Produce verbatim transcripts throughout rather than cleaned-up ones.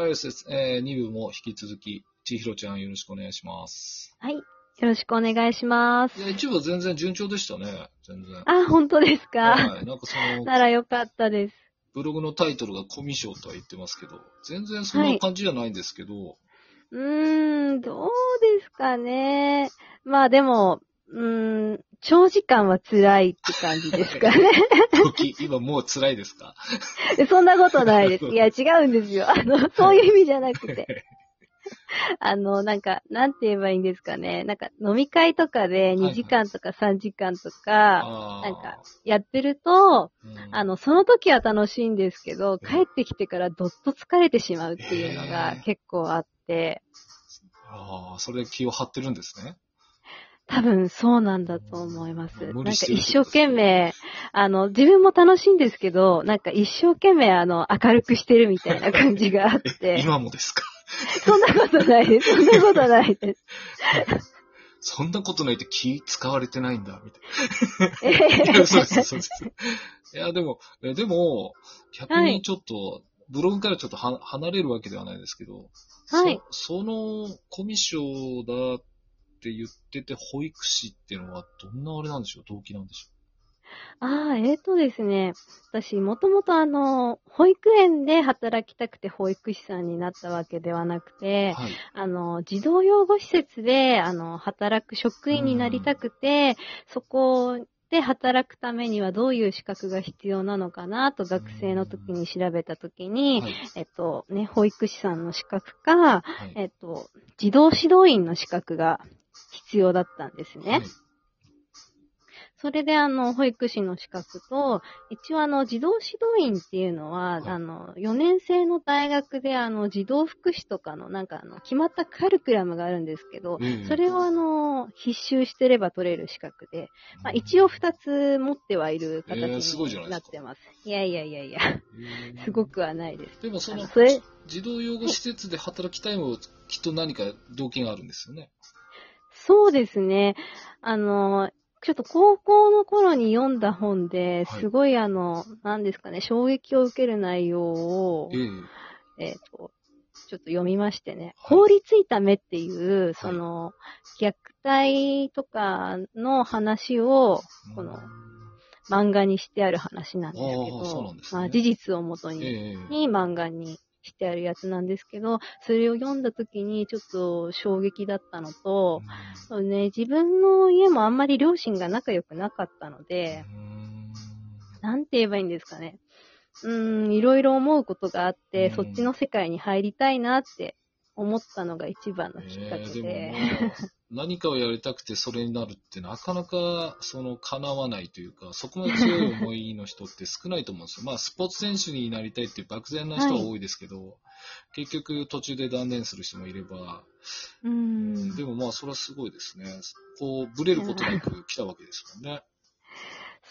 はい、えー、に部も引き続き、ちひろちゃんよろしくお願いします。はい、よろしくお願いします。いや、いち部は全然順調でしたね、全然。あ、本当ですか。はい、なんかその。ならよかったです。ブログのタイトルがコミショとは言ってますけど、全然そんな感じじゃないんですけど。はい、うーん、どうですかね。まあでも、うーん、長時間は辛いって感じですかね。今もう辛いですか？そんなことないです。いや、違うんですよ。あの、そういう意味じゃなくて。あの、なんか、なんて言えばいいんですかね。なんか、飲み会とかでにじかんとかさんじかんとか、はいはい、なんか、やってると、うん、あの、その時は楽しいんですけど、帰ってきてからどっと疲れてしまうっていうのが結構あって。ああ、それ気を張ってるんですね。多分そうなんだと思います。なんか一生懸命、あの、自分も楽しいんですけど、なんか一生懸命あの、明るくしてるみたいな感じがあって。今もですか？そんなことないです。そんなことないです。そんなことないって気使われてないんだ、みたいな。いや、そうです、そうです。いや、でも、でも、逆にちょっと、はい、ブログからちょっとは離れるわけではないですけど、はい。そ, その、コミショだって言ってて、保育士っていうのはどんなあれなんでしょう、動機なんでしょう。ああ、えっとですね、私もともとあの、保育園で働きたくて保育士さんになったわけではなくて、はい、あの、児童養護施設で、あの、働く職員になりたくて、そこで働くためにはどういう資格が必要なのかなと学生の時に調べた時に、はい、えっと、ね、保育士さんの資格か、はい、えっと、児童指導員の資格が必要だったんですね。はい、それであの、保育士の資格と、一応あの、児童指導員っていうのは、はい、あの、よねん生の大学であの、児童福祉とかのなんかあの、決まったカリキュラムがあるんですけど、うん、それをあの、必修してれば取れる資格で、うん、まあ一応二つ持ってはいる形になってます。えー、すごいじゃないですか。いやいやいやいや、すごくはないです。でもその、それ児童養護施設で働きたいのもきっと何か動機があるんですよね。そうですね。あの、ちょっと高校の頃に読んだ本で、すごいあの、何ですかね、衝撃を受ける内容を、えっと、ちょっと読みましてね、凍りついた目っていう、その、虐待とかの話を、この、漫画にしてある話なんですけど、まあ事実をもとに、に漫画にしてあるやつなんですけど、それを読んだ時にちょっと衝撃だったのと、うんね、自分の家もあんまり両親が仲良くなかったので、うん、なんて言えばいいんですかね。うん、いろいろ思うことがあって、うん、そっちの世界に入りたいなって思ったのが一番のきっかけで。えー、でも何かをやりたくてそれになるってなかなかその叶わないというか、そこの強い思いの人って少ないと思うんですよ。まあスポーツ選手になりたいっていう漠然な人は多いですけど、はい、結局途中で断念する人もいれば、うん、うん、でもまあそれはすごいですね。こうブレることなく来たわけですもんね。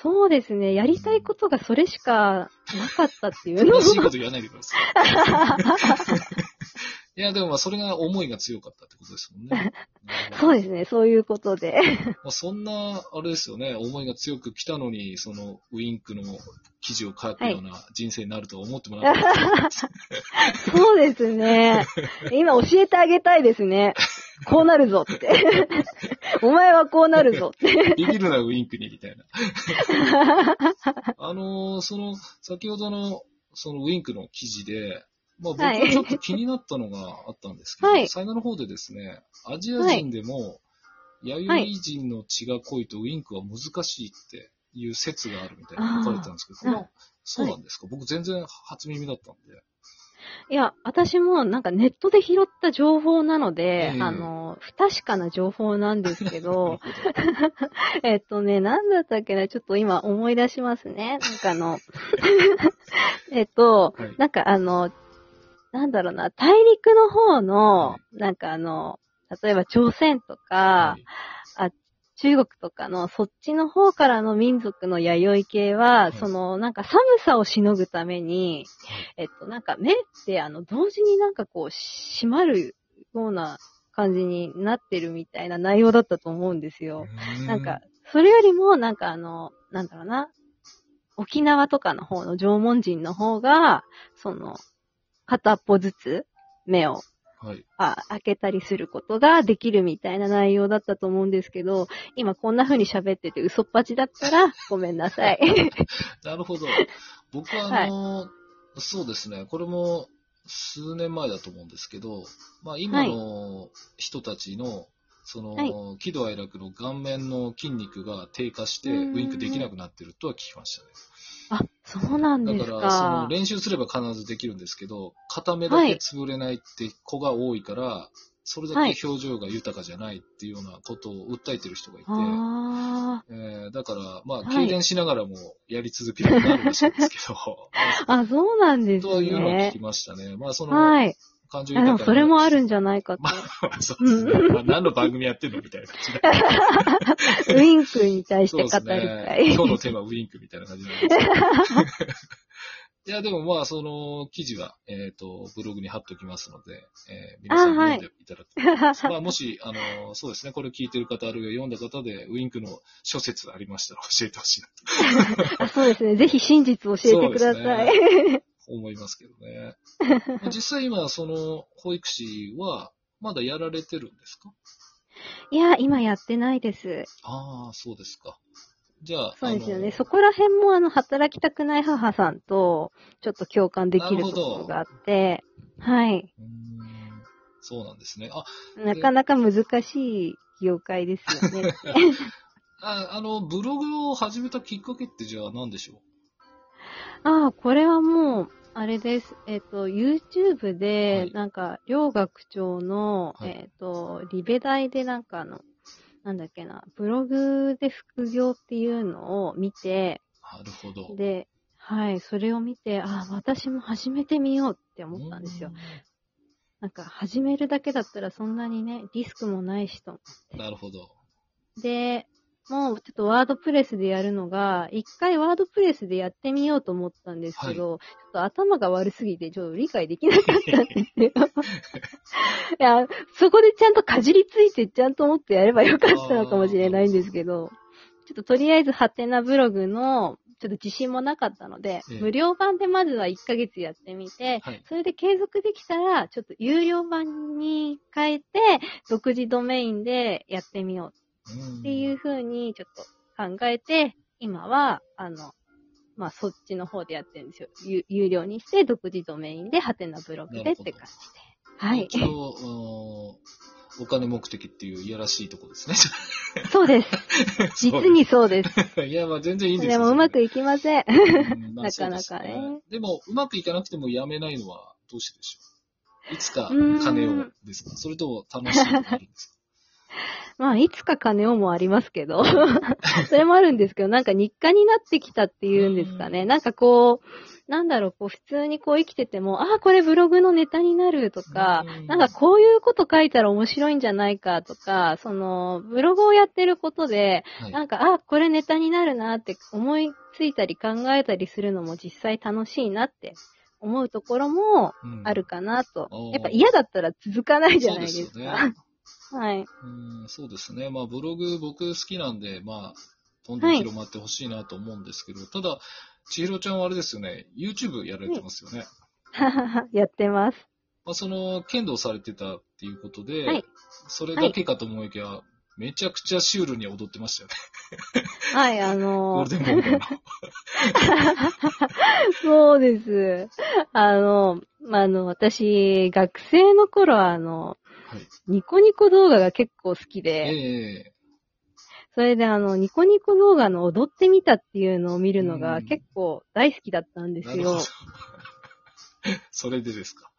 そうですね。やりたいことがそれしかなかったっていうのも。正しいこと言わないでください。いや、でもまあそれが思いが強かったってことですもんね。そうですね、そういうことで。まあそんな、あれですよね、思いが強く来たのに、そのウィンクの記事を書くような人生になるとは思ってもらって、はい、そうですね。今教えてあげたいですね。こうなるぞって。お前はこうなるぞって。ビビるな、ウィンクに、みたいな。あのー、その、先ほどの、そのウィンクの記事で、まあ僕はちょっと気になったのがあったんですけど、はい、最後の方でですね、アジア人でも、はい、弥生人の血が濃いとウィンクは難しいっていう説があるみたいな書かれてたんですけど、はい、そうなんですか、はい、僕全然初耳だったんで。いや、私もなんかネットで拾った情報なので、うん、あの、不確かな情報なんですけど、えっとね、なんだったっけな、ちょっと今思い出しますね。なんかあの、えっと、はい、なんかあの、なんだろうな、大陸の方の、なんかあの、例えば朝鮮とか、はい、あ、中国とかの、そっちの方からの民族の弥生系は、はい、その、なんか寒さをしのぐために、えっと、なんか目って、あの、同時になんかこう、閉まるような感じになってるみたいな内容だったと思うんですよ。なんか、それよりも、なんかあの、なんだろうな、沖縄とかの方の縄文人の方が、その、片っぽずつ、目を、はい、あ開けたりすることができるみたいな内容だったと思うんですけど、今こんな風に喋ってて嘘っぱちだったらごめんなさい。なるほど。僕はあの、はい、そうですね、これも数年前だと思うんですけど、まあ、今の人たちの、はい、その、はい、喜怒哀楽の顔面の筋肉が低下してウインクできなくなってるとは聞きましたね。あ、そうなんですか。だからその練習すれば必ずできるんですけど、片目だけ潰れないって子が多いから、はい、それだけ表情が豊かじゃないっていうようなことを訴えてる人がいて、はい、えー、だからまあ痙攣しながらもやり続けるようになるらしいんですけど、はい、あ、そうなんですね。というのを聞きましたね。まあその、はい、感情豊か、それもあるんじゃないかと。まあ、そうですね。まあ、何の番組やってんのみたいな感じで。ウインクに対して語りたい、ね。今日のテーマウインクみたいな感じなんですけど。いや、でもまあ、その記事は、えっ、ー、と、ブログに貼っときますので、えー、皆さん読んでいただきたいと思います。あ、はい、まあ、もし、あの、そうですね、これ聞いてる方、あるいは読んだ方で、ウインクの諸説ありましたら教えてほしいなと。そうですね、ぜひ真実を教えてください。思いますけどね。実際今その保育士はまだやられてるんですか？いや、今やってないです。ああ、そうですか。じゃあ、そうですよね。そこら辺もあの働きたくない母さんとちょっと共感できるところがあって、はい。うーん、そうなんですね。あ、なかなか難しい業界ですよね。あ、あのブログを始めたきっかけってじゃあ何でしょう？ああ、これはもう。あれです。えっと、YouTube で、なんか、両学長の、はい、えっと、リベ大でなんかあの、なんだっけな、ブログで副業っていうのを見て、なるほど。で、はい、それを見て、あ、私も始めてみようって思ったんですよ。なんか、始めるだけだったらそんなにね、リスクもないしと思って。なるほど。で、もうちょっとワードプレスでやるのが、一回ワードプレスでやってみようと思ったんですけど、はい、ちょっと頭が悪すぎて、ちょっと理解できなかったんですよ。いや、そこでちゃんとかじりついて、ちゃんと思ってやればよかったのかもしれないんですけど、ちょっととりあえずハテナブログの、ちょっと自信もなかったので、ええ、無料版でまずはいっかげつやってみて、はい、それで継続できたら、ちょっと有料版に変えて、独自ドメインでやってみよう。っていう風にちょっと考えて、今は、あの、まあ、そっちの方でやってるんですよ。有, 有料にして、独自ドメインで、ハテナブログでって感じで。はい。一応、お金目的っていういやらしいとこですね。そうです。実にそうです。いや、まあ全然いいんですよ。でもうまくいきません。んまあ、なかなか ね, ね。でも、うまくいかなくてもやめないのはどうしてでしょう？いつか金をですか？それとも楽しいことあるんですか？まあ、いつか金をもありますけど、それもあるんですけど、なんか日課になってきたっていうんですかね。なんかこう、なんだろう、こう普通にこう生きてても、ああ、これブログのネタになるとか、なんかこういうこと書いたら面白いんじゃないかとか、その、ブログをやってることで、なんか、ああ、これネタになるなって思いついたり考えたりするのも実際楽しいなって。思うところもあるかなと。やっぱ嫌だったら続かないじゃないですか。はい。うん、そうですね。まあ、ブログ僕好きなんで、まあ、どんどん広まってほしいなと思うんですけど、はい、ただ、千尋ちゃんはあれですよね、YouTube やられてますよね。はい、やってます。まあ、その、剣道されてたっていうことで、はい、それだけかと思いきや、はい、めちゃくちゃシュールに踊ってましたよね。はい、あのー、ゴールデンボンバーのそうです。あの、まあ、あの、私、学生の頃は、あの、はい、ニコニコ動画が結構好きで、えー、それであのニコニコ動画の踊ってみたっていうのを見るのが結構大好きだったんですよ。それでですか。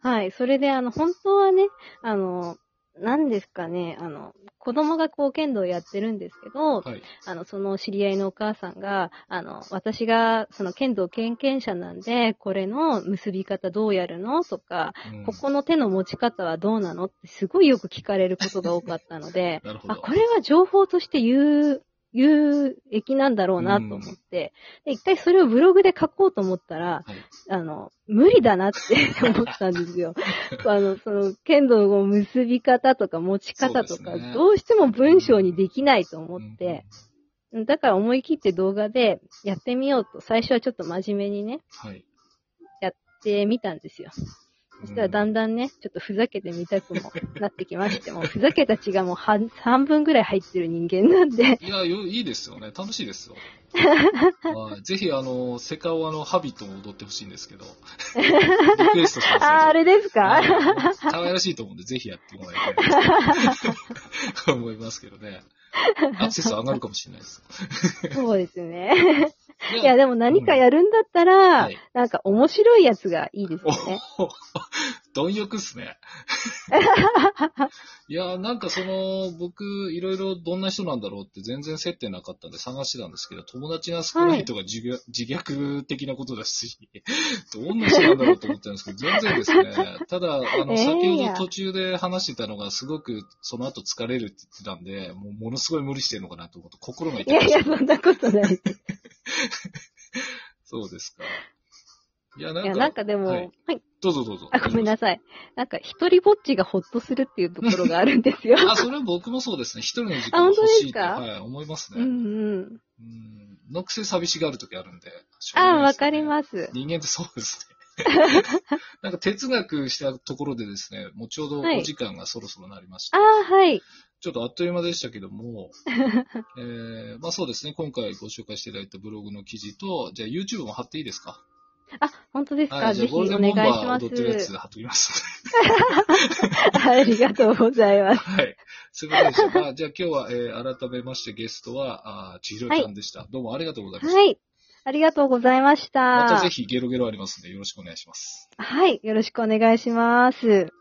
はい、それであの本当はね、あの何ですかね、あの子供がこう剣道やってるんですけど、はい、あのその知り合いのお母さんがあの私がその剣道経験者なんでこれの結び方どうやるのとか、うん、ここの手の持ち方はどうなのってすごいよく聞かれることが多かったのであ、これは情報として有有益なんだろうなと思って、うん、で一回それをブログで書こうと思ったら、はい、あの無理だなって思ったんですよ。あの、その、剣道の結び方とか持ち方とか、どうしても文章にできないと思って、だから思い切って動画でやってみようと、最初はちょっと真面目にね、はい、やってみたんですよ。そしたらだんだんね、ちょっとふざけてみたくもなってきまして、もうふざけた血がもう半分ぐらい入ってる人間なんで。いや、いいですよね。楽しいですよ。まあ、ぜひ、あの、セカオワのハビットを踊ってほしいんですけど。リクエストさせて。あ、あれですか？可愛らしいと思うんで、ぜひやってもらいたい。と思いますけどね。アクセス上がるかもしれないです。そうですね。いや、いやでも何かやるんだったら、うんはい、なんか面白いやつがいいですよね。貪欲っすね。いや、なんかその、僕、いろいろどんな人なんだろうって全然接点なかったんで探してたんですけど、友達が少ないとか、はい、自虐的なことだし、どんな人なんだろうと思ってたんですけど、全然ですね。ただ、あの、先ほど途中で話してたのが、すごくその後疲れるって言ってたんで、もうものすごい無理してるのかなと思って、心が痛い。いやいや、そんなことない。そうですか。いや、なんか、いやなんかでも、はい。はいどうぞどうぞ。あ、ごめんなさい。なんか、一人ぼっちがほっとするっていうところがあるんですよ。あ、それは僕もそうですね。一人の時間が欲しいって、はい、思いますね。うんうん。うん。のくせ寂しがるときあるんで。あ、わかります。人間ってそうですね。なんか、哲学したところでですね、もうちょうどお時間がそろそろなりました。はい、あ、はい。ちょっとあっという間でしたけども、えー、まあそうですね、今回ご紹介していただいたブログの記事と、じゃあ YouTube も貼っていいですか？あ、本当ですか、はい、ぜひお願いします。踊ってるやつ貼っときます。ありがとうございます。はい。すみませんでした。まあ、じゃあ今日は、えー、改めましてゲストは、あ、千尋ちゃんでした、はい。どうもありがとうございました。はい。ありがとうございました。またぜひゲロゲロありますのでよろしくお願いします。はい。よろしくお願いします。